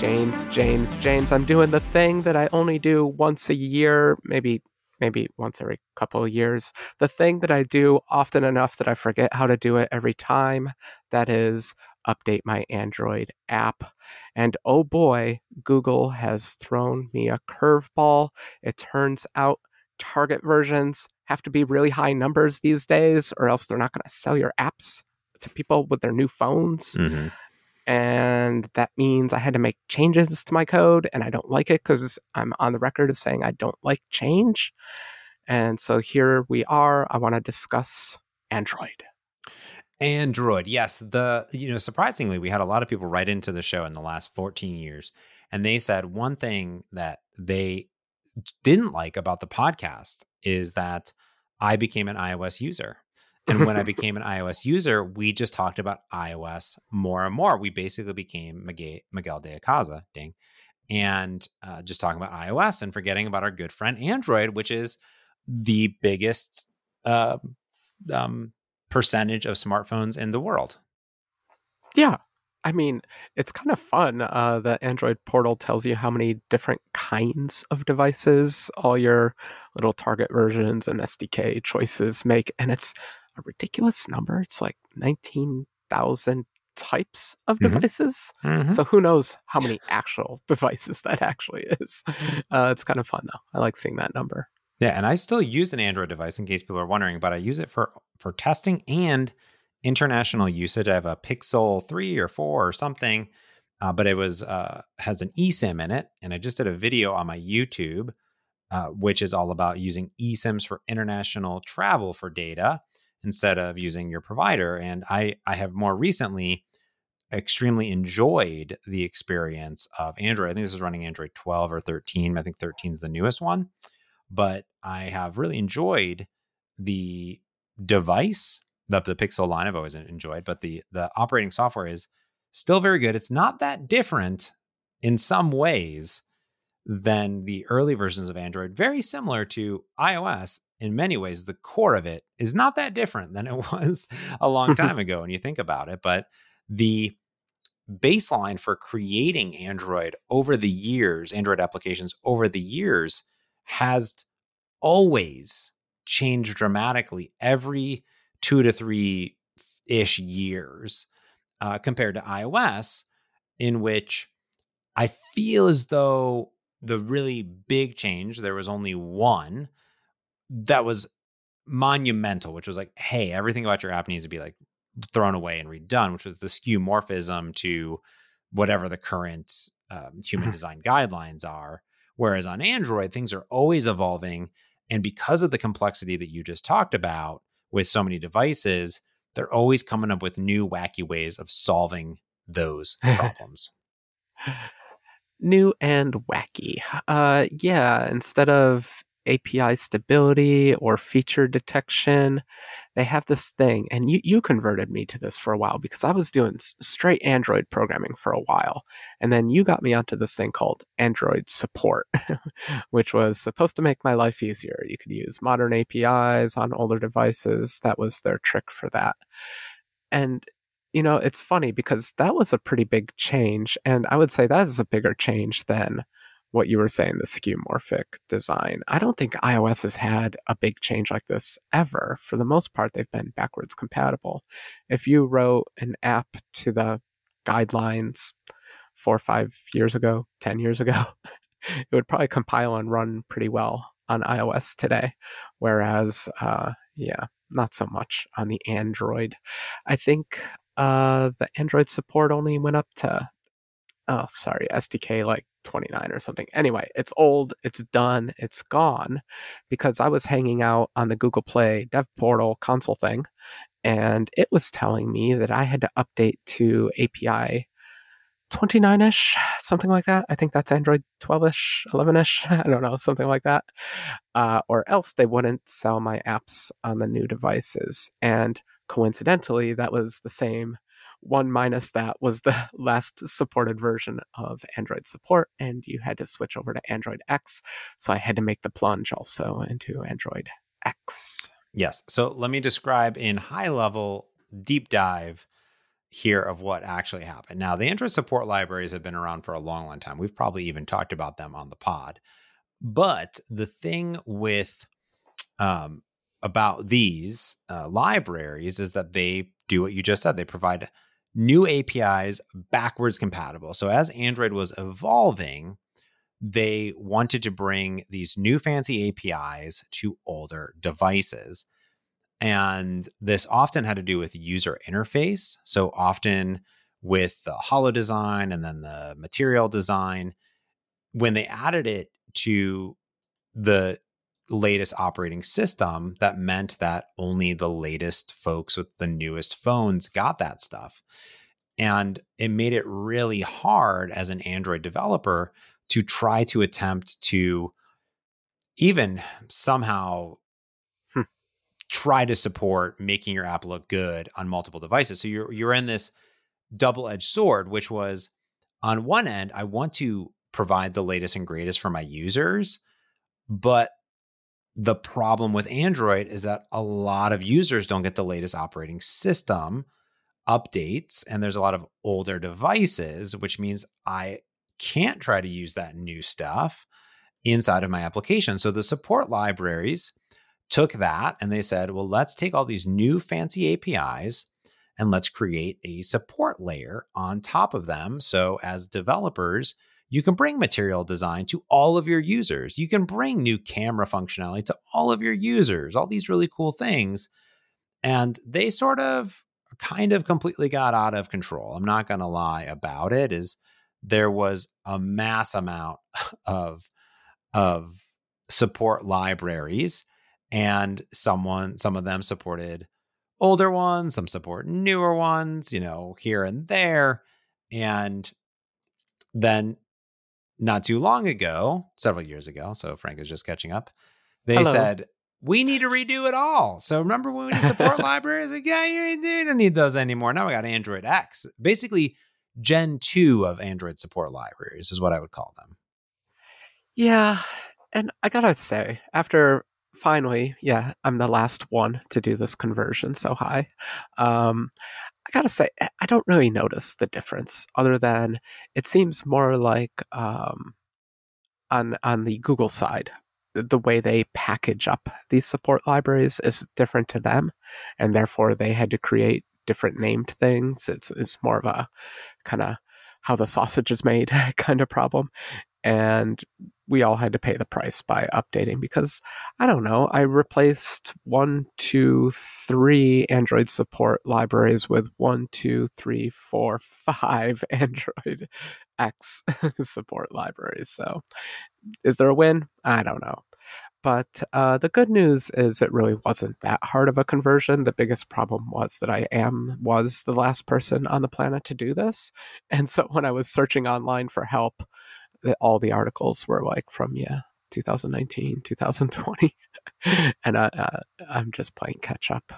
James. I'm doing the thing that I only do once a year, maybe once every couple of years. The thing that I do often enough that I forget how to do it every time. That is update my Android app. And oh boy, Google has thrown me a curveball. It turns out target versions have to be really high numbers these days, or else they're not going to sell your apps to people with their new phones. Mm-hmm. And that means I had to make changes to my code, and I don't like it because I'm on the record of saying I don't like change. And so here we are. I want to discuss Android. Yes. Surprisingly, we had a lot of people write into the show in the last 14 years, and they said one thing that they didn't like about the podcast is that I became an iOS user. And when I became an iOS user, we just talked about iOS more and more. We basically became Miguel de Icaza, and just talking about iOS and forgetting about our good friend Android, which is the biggest percentage of smartphones in the world. Yeah. I mean, it's kind of fun. The Android portal tells you how many different kinds of devices all your little target versions and SDK choices make. And it's a ridiculous number. It's like 19,000 types of devices. Mm-hmm. So who knows how many actual devices that actually is. It's kind of fun, though. I like seeing that number. Yeah, and I still use an Android device in case people are wondering, but I use it for testing and international usage. I have a Pixel 3 or 4 or something, but it was has an eSIM in it. And I just did a video on my YouTube, which is all about using eSIMs for international travel for data instead of using your provider. And I have more recently extremely enjoyed the experience of Android. I think this is running Android 12 or 13. I think 13 is the newest one. But I have really enjoyed the device. The Pixel line I've always enjoyed, but the operating software is still very good. It's not that different in some ways than the early versions of Android. Very similar to iOS in many ways. The core of it is not that different than it was a long time ago when you think about it. But the baseline for creating Android applications over the years has always changed dramatically every 2 to 3-ish years compared to iOS, in which I feel as though the really big change, there was only one that was monumental, which was like, hey, everything about your app needs to be like thrown away and redone, which was the skeuomorphism to whatever the current human design guidelines are. Whereas on Android, things are always evolving. And because of the complexity that you just talked about, with so many devices, they're always coming up with new wacky ways of solving those problems. New and wacky. Instead of API stability or feature detection, they have this thing. And you converted me to this for a while because I was doing straight Android programming for a while. And then you got me onto this thing called Android support, which was supposed to make my life easier. You could use modern APIs on older devices. That was their trick for that. And it's funny because that was a pretty big change. And I would say that is a bigger change than what you were saying, the skeuomorphic design. I don't think iOS has had a big change like this ever. For the most part, they've been backwards compatible. If you wrote an app to the guidelines 4 or 5 years ago, 10 years ago, it would probably compile and run pretty well on iOS today. Whereas, not so much on the Android. I think the Android support only went up to SDK like 29 or something. Anyway, it's old, it's done, it's gone, because I was hanging out on the Google Play dev portal console thing, and it was telling me that I had to update to API 29-ish, something like that. I think that's Android 12-ish, 11-ish, I don't know, something like that. Or else they wouldn't sell my apps on the new devices. And coincidentally, that was the same. One minus that was the last supported version of Android support, and you had to switch over to Android X. So I had to make the plunge also into Android X. Yes. So let me describe in high level deep dive here of what actually happened. Now, the interest support libraries have been around for a long, long time. We've probably even talked about them on the pod. But the thing with about these libraries is that they do what you just said. They provide new APIs backwards compatible. So as Android was evolving, they wanted to bring these new fancy APIs to older devices. And this often had to do with user interface. So often with the holo design and then the material design, when they added it to the latest operating system, that meant that only the latest folks with the newest phones got that stuff. And it made it really hard as an Android developer to try to attempt to even somehow try to support making your app look good on multiple devices. So you're in this double-edged sword, which was on one end, I want to provide the latest and greatest for my users, but the problem with Android is that a lot of users don't get the latest operating system updates, and there's a lot of older devices, which means I can't try to use that new stuff inside of my application. So the support libraries took that and they said, well, let's take all these new fancy APIs and let's create a support layer on top of them. So as developers, you can bring material design to all of your users. You can bring new camera functionality to all of your users, all these really cool things. And they sort of kind of completely got out of control. I'm not going to lie about it, is there was a mass amount of support libraries. And some of them supported older ones, some support newer ones, you know, here and there. And then not too long ago, several years ago, so Frank is just catching up, they said, we need to redo it all. So remember when we did support libraries? Like, yeah, you don't need those anymore. Now we got Android X. Basically, Gen 2 of Android support libraries is what I would call them. Yeah. And I got to say, after... Finally, yeah, I'm the last one to do this conversion so high. I gotta say, I don't really notice the difference other than it seems more like on the Google side, the way they package up these support libraries is different to them, and therefore they had to create different named things. It's more of a kind of how the sausage is made kind of problem. And we all had to pay the price by updating because, I don't know, I replaced 1, 2, 3 Android support libraries with 1, 2, 3, 4, 5 Android X support libraries. So is there a win? I don't know. But the good news is it really wasn't that hard of a conversion. The biggest problem was that I was the last person on the planet to do this. And so when I was searching online for help, all the articles were like from 2019, 2020, and I'm just playing catch up.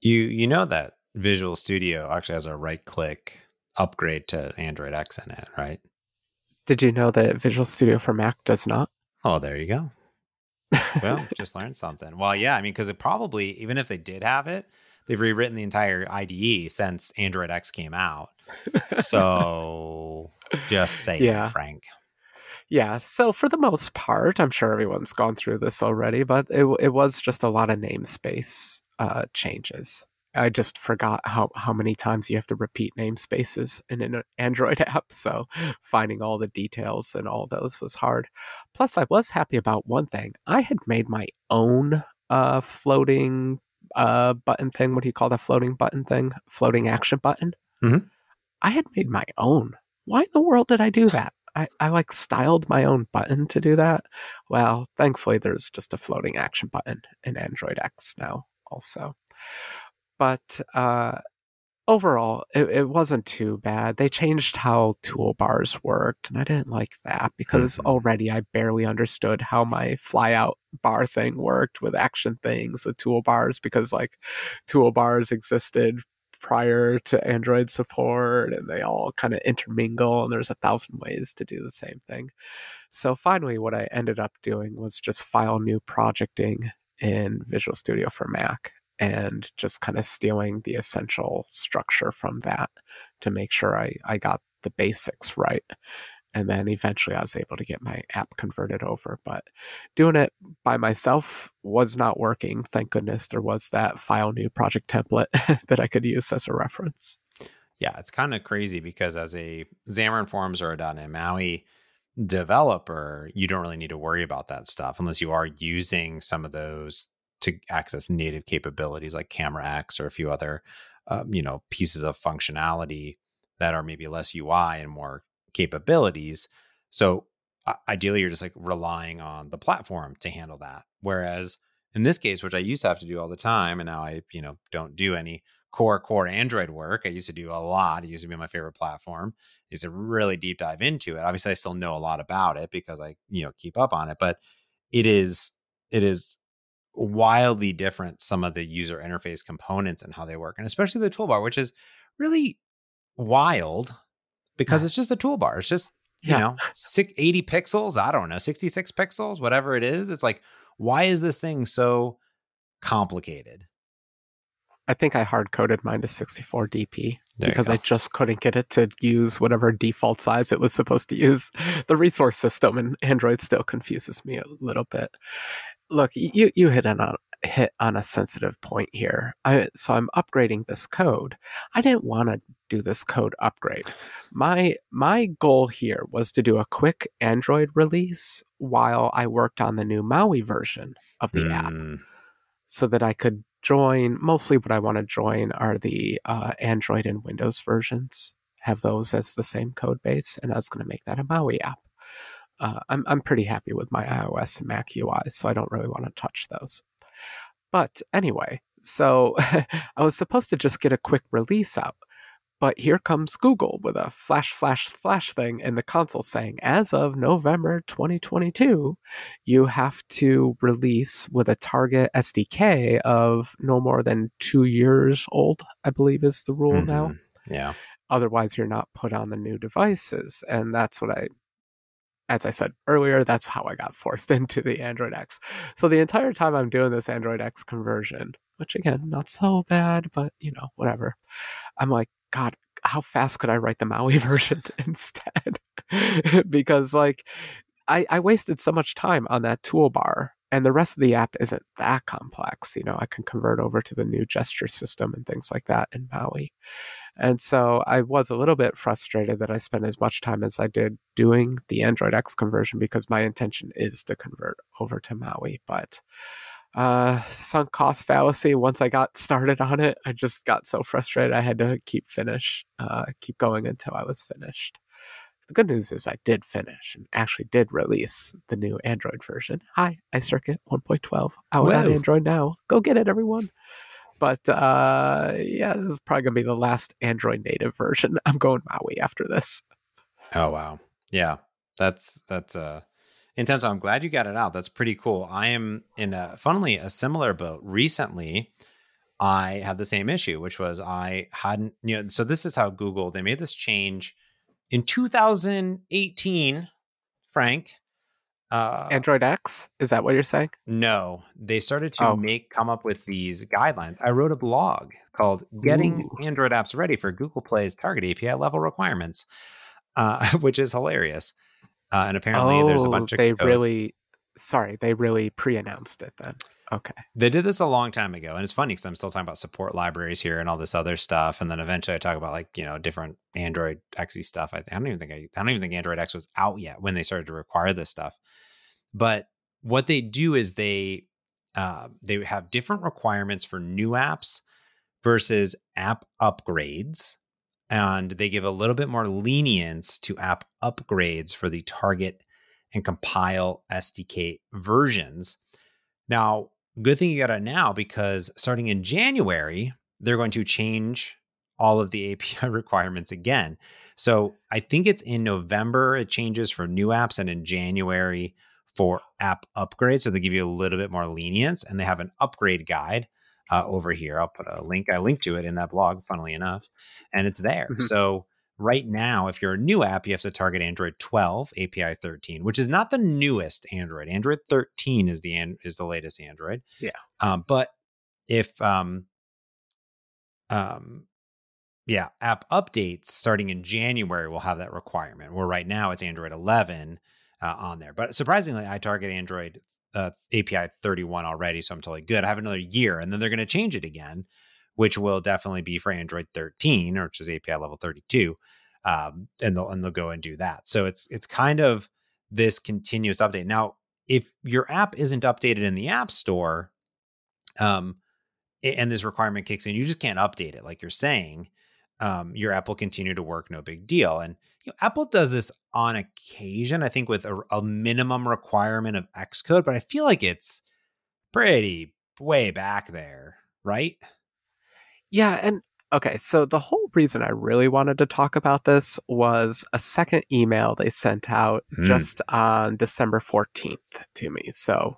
You know that Visual Studio actually has a right click upgrade to Android X in it, right? Did you know that Visual Studio for Mac does not? Oh, there you go. Well, just learned something. Well, yeah, I mean, because it probably, even if they did have it, they've rewritten the entire IDE since Android X came out. So just say it, Frank. Yeah. So for the most part, I'm sure everyone's gone through this already, but it was just a lot of namespace changes. I just forgot how many times you have to repeat namespaces in an Android app. So finding all the details and all those was hard. Plus, I was happy about one thing. I had made my own floating button thing. What do you call that floating button thing? Floating action button. Mm-hmm. I had made my own. Why in the world did I do that? I like styled my own button to do that. Well, thankfully there's just a floating action button in Android X now also. But overall, it wasn't too bad. They changed how toolbars worked, and I didn't like that because already I barely understood how my flyout bar thing worked with action things, with toolbars, because like toolbars existed prior to Android support and they all kind of intermingle and there's 1,000 ways to do the same thing. So finally what I ended up doing was just file new projecting in Visual Studio for Mac and just kind of stealing the essential structure from that to make sure I got the basics right. And then eventually I was able to get my app converted over. But doing it by myself was not working. Thank goodness there was that file new project template that I could use as a reference. Yeah, it's kind of crazy because as a Xamarin.Forms or a .NET MAUI developer, you don't really need to worry about that stuff unless you are using some of those to access native capabilities like CameraX or a few other pieces of functionality that are maybe less UI and more capabilities. So ideally, you're just like relying on the platform to handle that. Whereas in this case, which I used to have to do all the time, and now I don't do any core Android work. I used to do a lot. It used to be my favorite platform. I used to really deep dive into it. Obviously, I still know a lot about it because I keep up on it. But it is wildly different, some of the user interface components and how they work, and especially the toolbar, which is really wild. Because it's just a toolbar. It's just, 80 pixels. I don't know, 66 pixels, whatever it is. It's like, why is this thing so complicated? I think I hard coded mine to 64 DP because I just couldn't get it to use whatever default size it was supposed to use. The resource system in Android still confuses me a little bit. Look, you hit on a sensitive point here. So I'm upgrading this code. I didn't want to do this code upgrade. My goal here was to do a quick Android release while I worked on the new MAUI version of the app so that I could join. Mostly what I want to join are the Android and Windows versions, have those as the same code base, and I was going to make that a MAUI app. I'm pretty happy with my iOS and Mac UI, so I don't really want to touch those. But anyway, so I was supposed to just get a quick release out, but here comes Google with a flash thing in the console saying, as of November 2022, you have to release with a target SDK of no more than 2 years old, I believe is the rule now. Yeah. Otherwise, you're not put on the new devices. And that's what as I said earlier, that's how I got forced into the Android X. So the entire time I'm doing this Android X conversion, which again, not so bad, but whatever. I'm like, God, how fast could I write the MAUI version instead? Because I wasted so much time on that toolbar, and the rest of the app isn't that complex. I can convert over to the new gesture system and things like that in MAUI. And so I was a little bit frustrated that I spent as much time as I did doing the Android X conversion, because my intention is to convert over to MAUI. But sunk cost fallacy, once I got started on it, I just got so frustrated I had to keep going until I was finished. The good news is I did finish and actually did release the new Android version. Hi, iCircuit 1.12 out on Android now. Go get it, everyone. But this is probably going to be the last Android native version. I'm going MAUI after this. Oh, wow. Yeah, that's intense. I'm glad you got it out. That's pretty cool. I am in, funnily, a similar boat. Recently, I had the same issue, which was I hadn't, so this is how Google, they made this change in 2018, Frank. Android X? Is that what you're saying? No, they started to come up with these guidelines. I wrote a blog called Getting Android Apps Ready for Google Play's Target API Level Requirements, which is hilarious. And apparently there's a bunch of... they really pre-announced it then. Okay. They did this a long time ago. And it's funny because I'm still talking about support libraries here and all this other stuff. And then eventually I talk about different Android X-y stuff. I don't even think Android X was out yet when they started to require this stuff. But what they do is they have different requirements for new apps versus app upgrades. And they give a little bit more lenience to app upgrades for the target and compile SDK versions. Now, good thing you got it now, because starting in January, they're going to change all of the API requirements again. So I think it's in November, it changes for new apps, and in January for app upgrades. So they give you a little bit more lenience, and they have an upgrade guide over here. I'll put a link. I linked to it in that blog, funnily enough, and it's there. Mm-hmm. So right now, if you're a new app, you have to target Android 12, API 13, which is not the newest Android. Android 13 is the latest Android. Yeah. But if app updates starting in January will have that requirement, where right now it's Android 11 on there. But surprisingly, I target Android API 31 already, so I'm totally good. I have another year, and then they're going to change it again, which will definitely be for Android 13, or which is API level 32, and they'll go and do that. So it's kind of this continuous update. Now, if your app isn't updated in the App Store, and this requirement kicks in, you just can't update it, like you're saying. Your app will continue to work, no big deal. And Apple does this on occasion, I think, with a minimum requirement of Xcode, but I feel like it's pretty way back there, right? Yeah, and okay, so the whole reason I really wanted to talk about this was a second email they sent out just on December 14th to me. So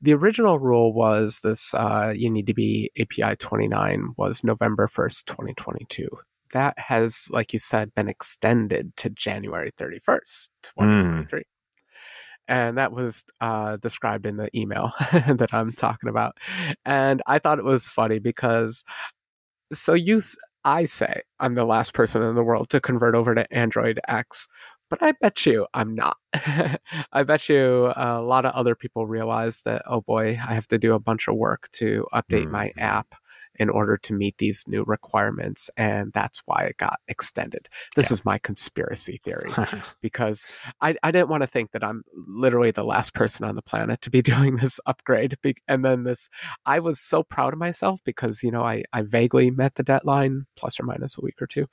the original rule was this, you need to be API 29 was November 1st, 2022. That has, like you said, been extended to January 31st, 2023. And that was described in the email that I'm talking about. And I thought it was funny because... I say I'm the last person in the world to convert over to Android X, but I bet you I'm not. I bet you a lot of other people realize that, oh boy, I have to do a bunch of work to update my app in order to meet these new requirements. And that's why it got extended. This is my conspiracy theory, because I didn't want to think that I'm literally the last person on the planet to be doing this upgrade. And then I was so proud of myself because, I vaguely met the deadline, plus or minus a week or two.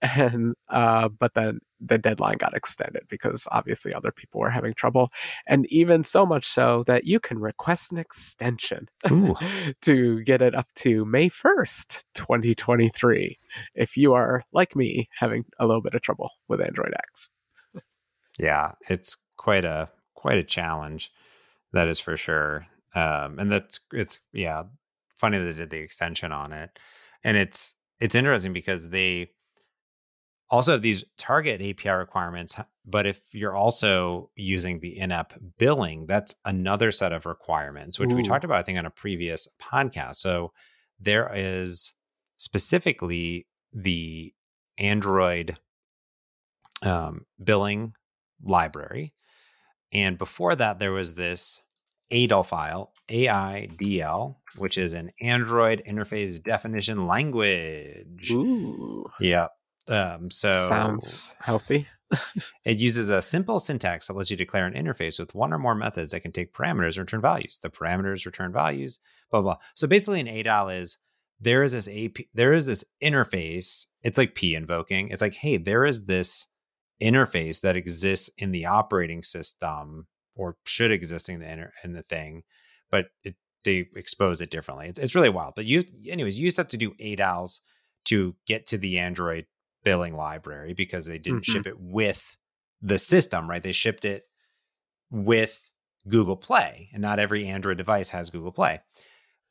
And but then the deadline got extended because obviously other people were having trouble. And even so much so that you can request an extension to get it up to May 1st, 2023, if you are, like me, having a little bit of trouble with Android X. Yeah, it's quite a challenge. That is for sure. And it's funny they did the extension on it. And it's interesting because they also have these target API requirements, but if you're also using the in-app billing, that's another set of requirements, which we talked about, I think, on a previous podcast. So there is specifically the Android billing library. And before that, there was this AIDL file, AIDL, which is an Android Interface Definition Language. Ooh. Yeah. So sounds healthy. It uses a simple syntax that lets you declare an interface with one or more methods that can take parameters and return values. The parameters return values, blah, blah. So basically an AIDL is there is this interface. It's like P invoking. It's like, hey, there is this interface that exists in the operating system, or should exist in the thing, but they expose it differently. It's really wild. But you just have to do AIDLs to get to the Android billing library, because they didn't ship it with the system, right? They shipped it with Google Play, and not every Android device has Google Play.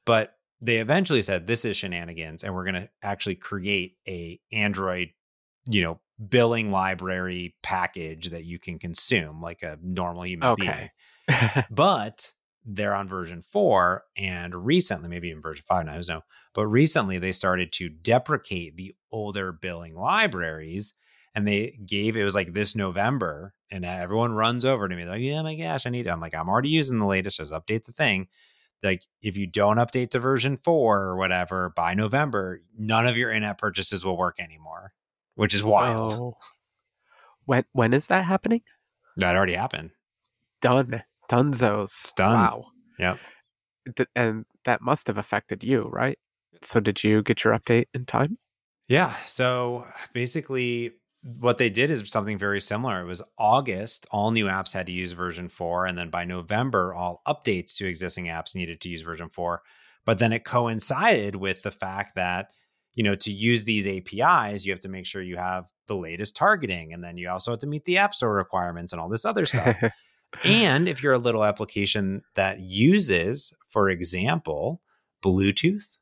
But they eventually said, this is shenanigans, and we're going to actually create a Android, billing library package that you can consume like a normal human being. But they're on version 4, and recently, maybe even version 5 now, I don't know, but recently they started to deprecate the older billing libraries, and it was like this November, and everyone runs over to me. They're like, yeah, my gosh, I'm like, I'm already using the latest, just update the thing. Like, if you don't update to version 4 or whatever, by November, none of your in-app purchases will work anymore, which is wild. Oh. When is that happening? That already happened. Done. Dunzos. Wow. Yeah. And that must have affected you, right? So did you get your update in time? Yeah. So basically what they did is something very similar. It was August. All new apps had to use version 4. And then by November, all updates to existing apps needed to use version 4. But then it coincided with the fact that, to use these APIs, you have to make sure you have the latest targeting. And then you also have to meet the App Store requirements and all this other stuff. And if you're a little application that uses, for example, Bluetooth,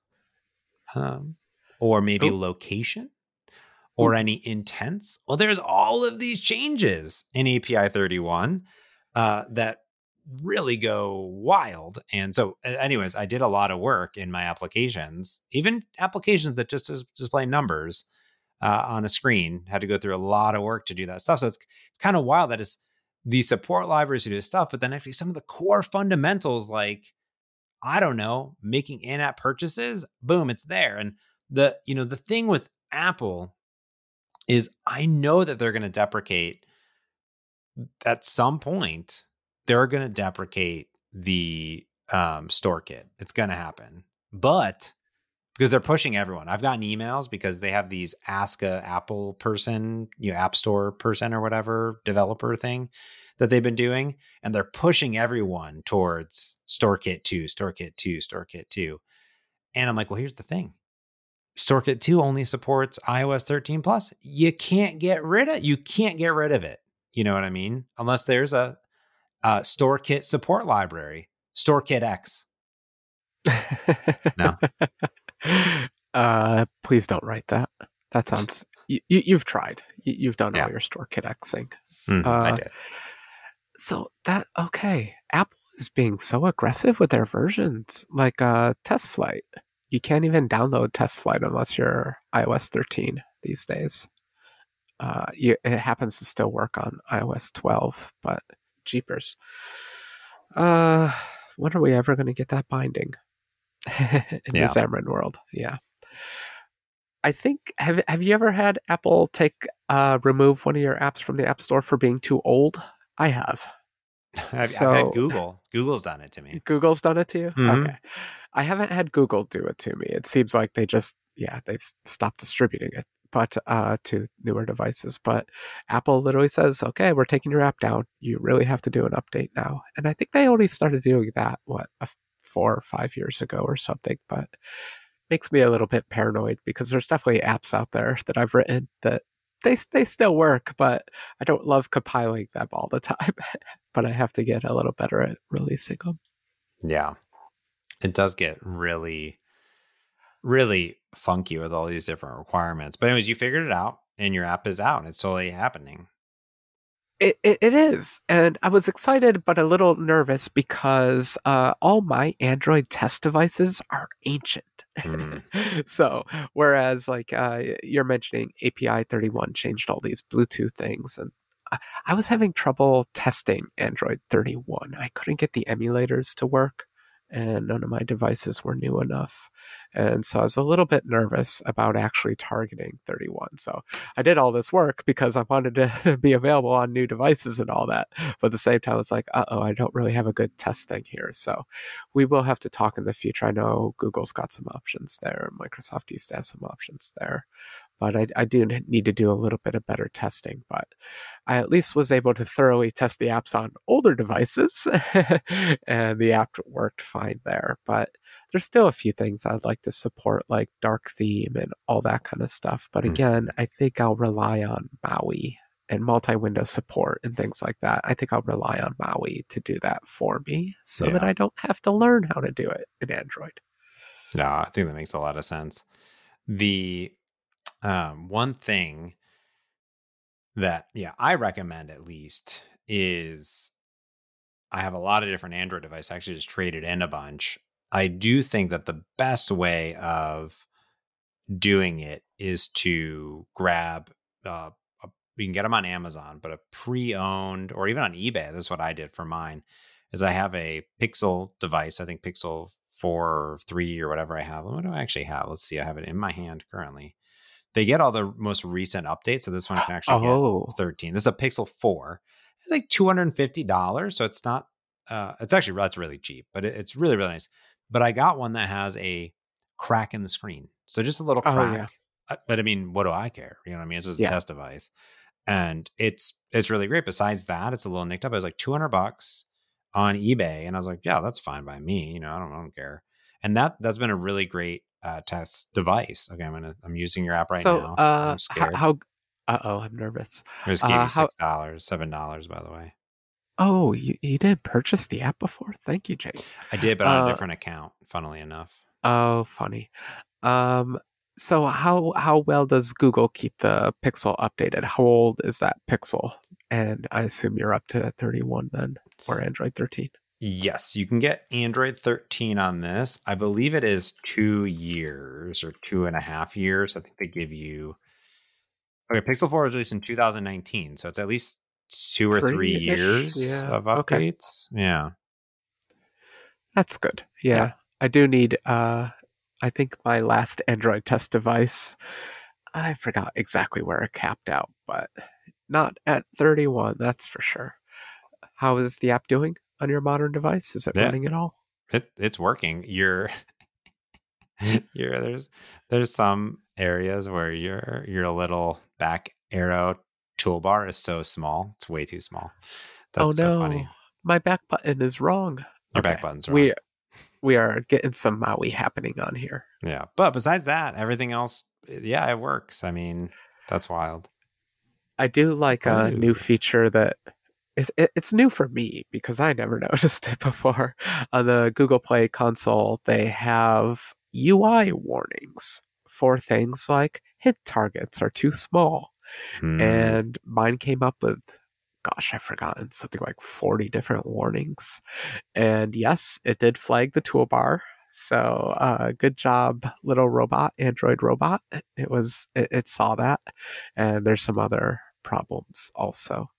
or maybe location, or any intents, well, there's all of these changes in API 31 that really go wild. And so anyways, I did a lot of work in my applications, even applications that just display numbers on a screen. Had to go through a lot of work to do that stuff. So it's kind of wild that it's the support libraries who do stuff, but then actually some of the core fundamentals, like, I don't know, making in-app purchases, boom, it's there. And the, you know, the thing with Apple is I know that they're going to deprecate at some point. They're going to deprecate the StoreKit. It's going to happen. But because they're pushing everyone. I've gotten emails because they have these Ask a Apple person, you know, App Store person or whatever developer thing that they've been doing. And they're pushing everyone towards StoreKit 2, StoreKit 2, StoreKit 2. And I'm like, well, here's the thing. StoreKit 2 only supports iOS 13 plus. You can't get rid of it. You know what I mean? Unless there's a StoreKit support library, StoreKitX. No. Please don't write that. That sounds... You've tried. You've done all your StoreKitXing. I did. So that... Okay. Apple is being so aggressive with their versions. Like Test Flight. You can't even download Test Flight unless you're iOS 13 these days. It happens to still work on iOS 12, but... Jeepers. When are we ever going to get that binding in the Xamarin world? Yeah. I think, have you ever had Apple remove one of your apps from the App Store for being too old? I have. I've had Google. Google's done it to me. Google's done it to you? Mm-hmm. Okay. I haven't had Google do it to me. It seems like they just, they stopped distributing it, but to newer devices. But Apple literally says, okay, we're taking your app down. You really have to do an update now. And I think they already started doing that, 4 or 5 years ago or something. But it makes me a little bit paranoid because there's definitely apps out there that I've written that they still work, but I don't love compiling them all the time. But I have to get a little better at releasing them. Yeah. It does get really, really funky with all these different requirements. But anyways, you figured it out and your app is out and it's totally happening. It is. And I was excited, but a little nervous because all my Android test devices are ancient. So whereas you're mentioning API 31 changed all these Bluetooth things, and I was having trouble testing Android 31. I couldn't get the emulators to work. And none of my devices were new enough. And so I was a little bit nervous about actually targeting 31. So I did all this work because I wanted to be available on new devices and all that. But at the same time, it's like, I don't really have a good test thing here. So we will have to talk in the future. I know Google's got some options there. Microsoft used to have some options there. But I do need to do a little bit of better testing. But I at least was able to thoroughly test the apps on older devices, and the app worked fine there. But there's still a few things I'd like to support, like dark theme and all that kind of stuff. But again, I think I'll rely on MAUI and multi-window support and things like that. I think I'll rely on MAUI to do that for me so that I don't have to learn how to do it in Android. No, I think that makes a lot of sense. The... one thing that, I recommend at least is I have a lot of different Android devices. I actually just traded in a bunch. I do think that the best way of doing it is to grab, you can get them on Amazon, but a pre-owned or even on eBay. That's what I did for mine is I have a Pixel device. I think Pixel 4 or 3 or whatever I have. What do I actually have? Let's see. I have it in my hand currently. They get all the most recent updates. So this one can actually get 13. This is a Pixel 4. It's like $250. So it's not, that's really cheap, but it's really, really nice. But I got one that has a crack in the screen. So just a little crack. Yeah. But I mean, what do I care? You know what I mean? It's just a test device. And it's really great. Besides that, it's a little nicked up. It was like $200 on eBay. And I was like, yeah, that's fine by me. You know, I don't care. And that's been a really great test device. Okay, I'm using your app now. I'm scared. I'm nervous. It was gave me $6, $7, by the way. Oh, you did purchase the app before? Thank you, James. I did, but on a different account, funnily enough. Oh, funny. So how well does Google keep the Pixel updated? How old is that Pixel? And I assume you're up to 31 then. or Android 13? Yes, you can get Android 13 on this. I believe it is 2 years or 2.5 years. I think they give you... Okay, Pixel 4 was released in 2019, so it's at least 2 or 3 years of updates. Okay. Yeah. That's good. Yeah. I do need... I think my last Android test device, I forgot exactly where it capped out, but not at 31, that's for sure. How is the app doing on your modern device? Is it running at all? It's working. There's some areas where your little back arrow toolbar is so small. It's way too small. That's so funny. My back button is wrong. Your back button's wrong. We are getting some MAUI happening on here. Yeah. But besides that, everything else, it works. I mean, that's wild. I do like a new feature that it's new for me because I never noticed it before. On the Google Play console, they have UI warnings for things like hit targets are too small. And mine came up with... Gosh, I've forgotten something like 40 different warnings. And yes, it did flag the toolbar. So good job, little robot, Android robot. It saw that. And there's some other problems also.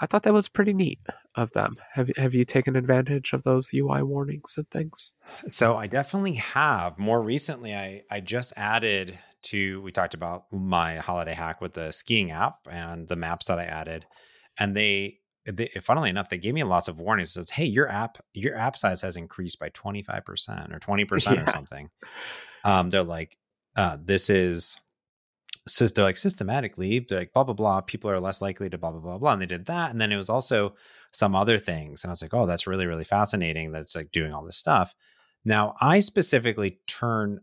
I thought that was pretty neat of them. Have you taken advantage of those UI warnings and things? So I definitely have. More recently, I just added to, we talked about my holiday hack with the skiing app and the maps that I added. And they, funnily enough, they gave me lots of warnings. It says, hey, your app size has increased by 25% or 20% or something. They're like, they're like systematically, they're like blah, blah, blah. People are less likely to blah, blah, blah, blah. And they did that. And then it was also some other things. And I was like, oh, that's really, really fascinating that it's like doing all this stuff. Now I specifically turn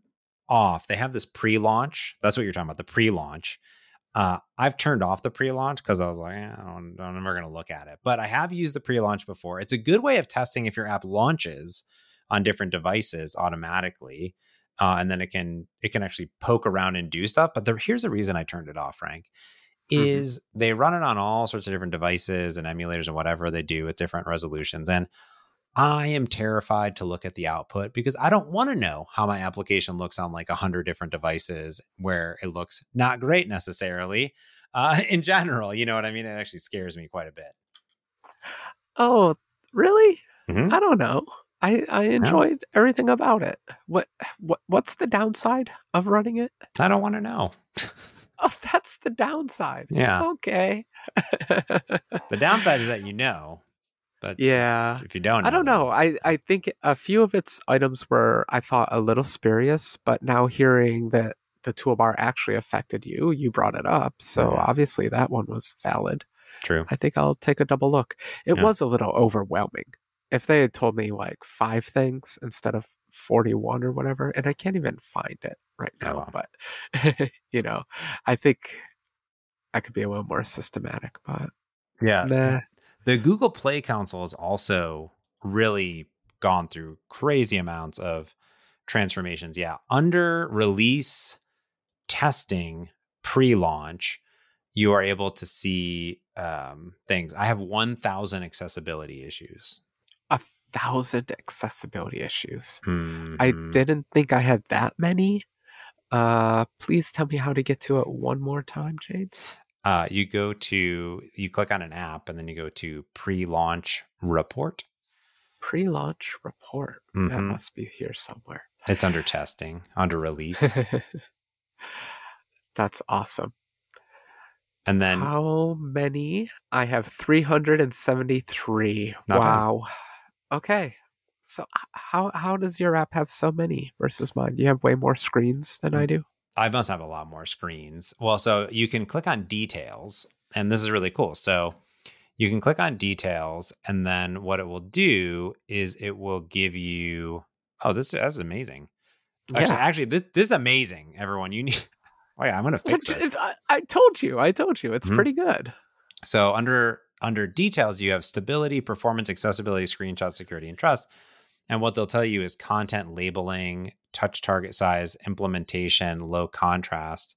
off, they have this pre-launch. That's what you're talking about, the pre-launch. I've turned off the pre-launch because I was like, I'm never going to look at it. But I have used the pre-launch before. It's a good way of testing if your app launches on different devices automatically. And then it can actually poke around and do stuff. But here's the reason I turned it off, Frank, is they run it on all sorts of different devices and emulators and whatever they do with different resolutions. And I am terrified to look at the output because I don't want to know how my application looks on like 100 different devices where it looks not great necessarily in general. You know what I mean? It actually scares me quite a bit. Oh, really? Mm-hmm. I don't know. I enjoyed everything about it. What's the downside of running it? I don't want to know. Oh, that's the downside. Yeah. Okay. The downside is that But if you don't know, I don't know. I think a few of its items were, I thought, a little spurious, but now hearing that the toolbar actually affected you, you brought it up. So obviously that one was valid. True. I think I'll take a double look. It was a little overwhelming. If they had told me like 5 things instead of 41 or whatever, and I can't even find it right now, but I think I could be a little more systematic, but The Google Play console has also really gone through crazy amounts of transformations. Yeah. Under release testing pre-launch, you are able to see things. I have 1,000 accessibility issues. 1,000 accessibility issues. Mm-hmm. I didn't think I had that many. Please tell me how to get to it one more time, James. You click on an app and then you go to pre-launch report. Pre-launch report. Mm-hmm. That must be here somewhere. It's under testing, under release. That's awesome. And then how many? I have 373. Wow. Bad. Okay. So how does your app have so many versus mine? You have way more screens than I do. I must have a lot more screens. Well, so you can click on details, and this is really cool. So you can click on details, and then what it will do is it will give you... Oh, that's amazing. Actually, this is amazing, everyone. You need... Oh, yeah, I'm going to fix this. I told you. It's pretty good. So under details, you have stability, performance, accessibility, screenshot, security, and trust. And what they'll tell you is content labeling, touch target size, implementation, low contrast.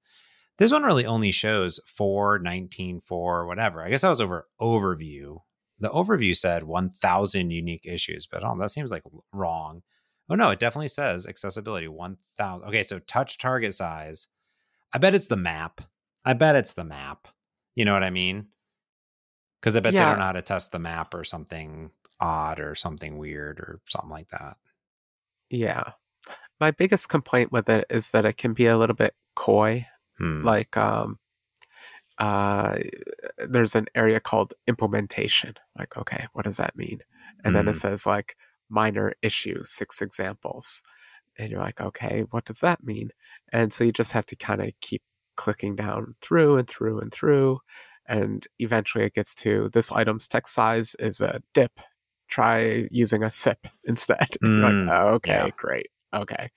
This one really only shows 4, 19, 4, whatever. I guess that was over overview the overview said 1,000 unique issues, but that seems like wrong. Oh no, it definitely says accessibility 1,000. Okay, so touch target size. I bet it's the map. You know what I mean? Because I bet they don't know how to test the map or something odd or something weird or something like that. Yeah. My biggest complaint with it is that it can be a little bit coy. Like, there's an area called implementation. Like, okay, what does that mean? And then it says like minor issue, 6 examples. And you're like, okay, what does that mean? And so you just have to kind of keep clicking down through and through and through. And eventually it gets to this item's text size is a dip. Try using a sip instead. You're like, oh, okay, great. Okay.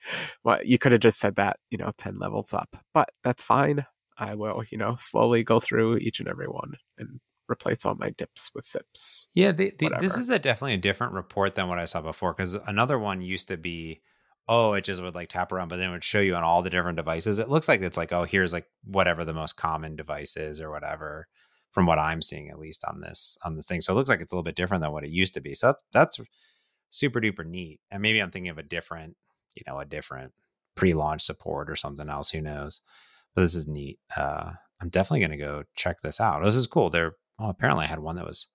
Well, you could have just said that, 10 levels up, but that's fine. I will, slowly go through each and every one and replace all my dips with sips. Yeah, this is definitely a different report than what I saw before, because another one used to be, it just would like tap around, but then it would show you on all the different devices. It looks like it's like, here's like whatever the most common device is or whatever, from what I'm seeing, at least on this thing. So it looks like it's a little bit different than what it used to be. So that's super duper neat. And maybe I'm thinking of a different pre-launch support or something else. Who knows? But this is neat. I'm definitely going to go check this out. This is cool. Apparently I had one that was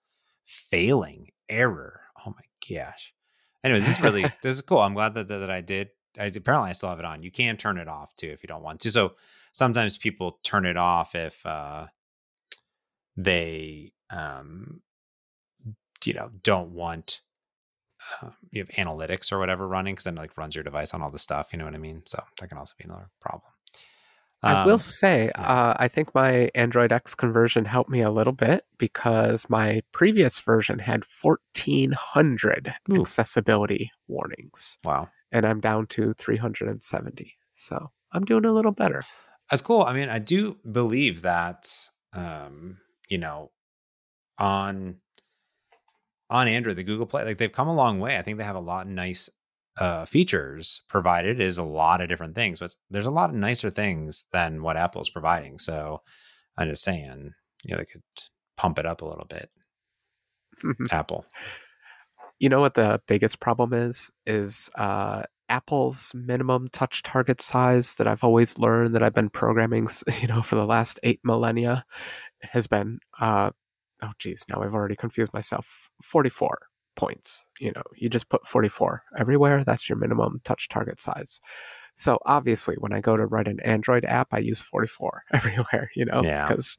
failing error. Oh my gosh. Anyways, this is cool. I'm glad that I did. Apparently I still have it on. You can turn it off too, if you don't want to. So sometimes people turn it off if they, don't want, you have analytics or whatever running, because then it like runs your device on all the stuff. You know what I mean? So that can also be another problem. I will say, I think my Android X conversion helped me a little bit, because my previous version had 1,400 accessibility warnings. Wow. And I'm down to 370. So I'm doing a little better. That's cool. I mean, I do believe that, on Android, the Google Play, like they've come a long way. I think they have a lot of nice features provided. Is a lot of different things, but there's a lot of nicer things than what Apple's providing. So I'm just saying, they could pump it up a little bit. Apple. You know what the biggest problem is Apple's minimum touch target size that I've always learned, that I've been programming, for the last 8 millennia, has been, now I've already confused myself, 44 points. You just put 44 everywhere. That's your minimum touch target size. So obviously when I go to write an Android app, I use 44 everywhere, because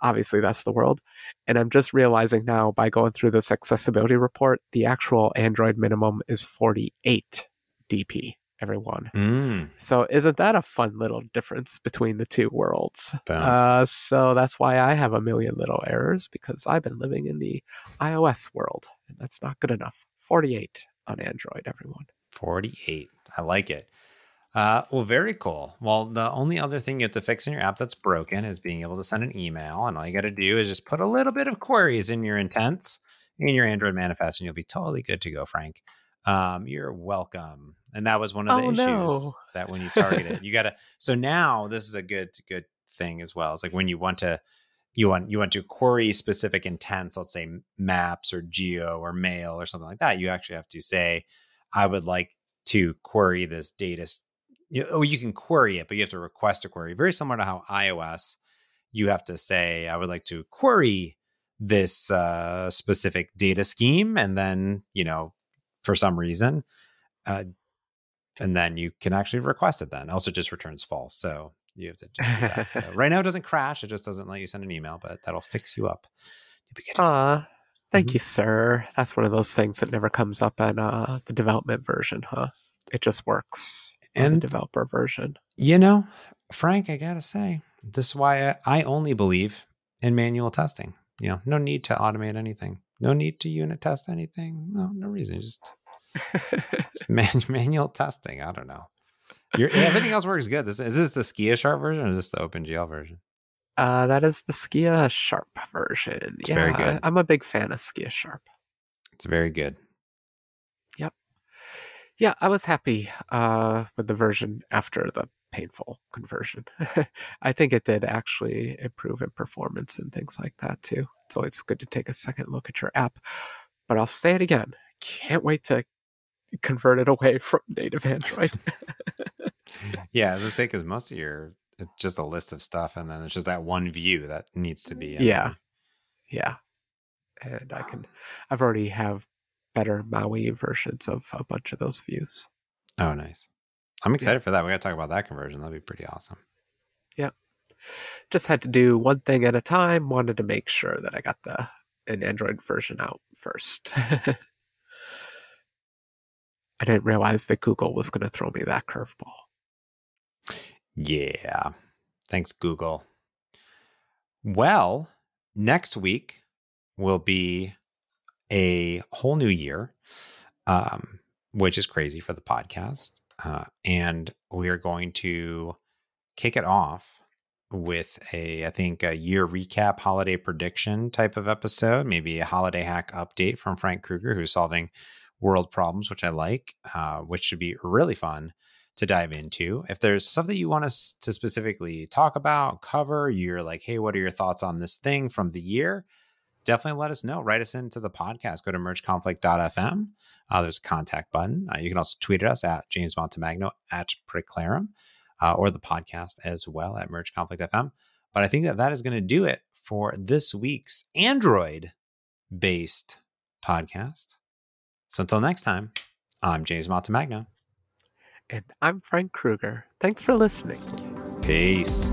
obviously that's the world. And I'm just realizing now, by going through this accessibility report, the actual Android minimum is 48. DP, everyone. So isn't that a fun little difference between the two worlds? So that's why I have a million little errors, because I've been living in the iOS world, and that's not good enough. 48 on Android, everyone. 48. I like it. Well, very cool. Well, the only other thing you have to fix in your app that's broken is being able to send an email, and all you got to do is just put a little bit of queries in your intents in your Android manifest, and you'll be totally good to go, Frank. You're welcome. And that was one of the issues that when you target it, you gotta. So now this is a good thing as well. It's like when you want to query specific intents, let's say maps or geo or mail or something like that, you actually have to say, I would like to query this data. You can query it, but you have to request a query. Very similar to how iOS, you have to say, I would like to query this specific data scheme, and then for some reason, and then you can actually request it then. Also just returns false. So you have to just do that. So right now it doesn't crash. It just doesn't let you send an email, but that'll fix you up. Thank you, sir. That's one of those things that never comes up in the development version, huh? It just works in the developer version. Frank, I got to say, this is why I only believe in manual testing. No need to automate anything. No need to unit test anything. No reason. Just manual testing. I don't know. Everything else works good. Is this the Skia Sharp version or is this the OpenGL version? That is the Skia Sharp version. It's very good. I'm a big fan of Skia Sharp. It's very good. Yep. yeah, I was happy with the version after the painful conversion. I think it did actually improve in performance and things like that too. It's always good to take a second look at your app. But I'll say it again, can't wait to convert it away from native Android. Yeah, as I say, because most of your, it's just a list of stuff, and then it's just that one view that needs to be in. Yeah. And I've already have better MAUI versions of a bunch of those views. Oh, nice. I'm excited for that. We got to talk about that conversion. That'd be pretty awesome. Yeah. Just had to do one thing at a time. Wanted to make sure that I got an Android version out first. I didn't realize that Google was going to throw me that curveball. Yeah. Thanks, Google. Well, next week will be a whole new year, which is crazy for the podcast. And we are going to kick it off with a year recap, holiday prediction type of episode, maybe a holiday hack update from Frank Krueger, who's solving world problems, which I like, which should be really fun to dive into. If there's stuff that you want us to specifically talk about, cover, you're like, hey, what are your thoughts on this thing from the year? Definitely let us know. Write us into the podcast. Go to mergeconflict.fm. There's a contact button. You can also tweet at us at James Montemagno at Preclarum, or the podcast as well at mergeconflict.fm. But I think that is going to do it for this week's Android-based podcast. So until next time, I'm James Montemagno. And I'm Frank Krueger. Thanks for listening. Peace.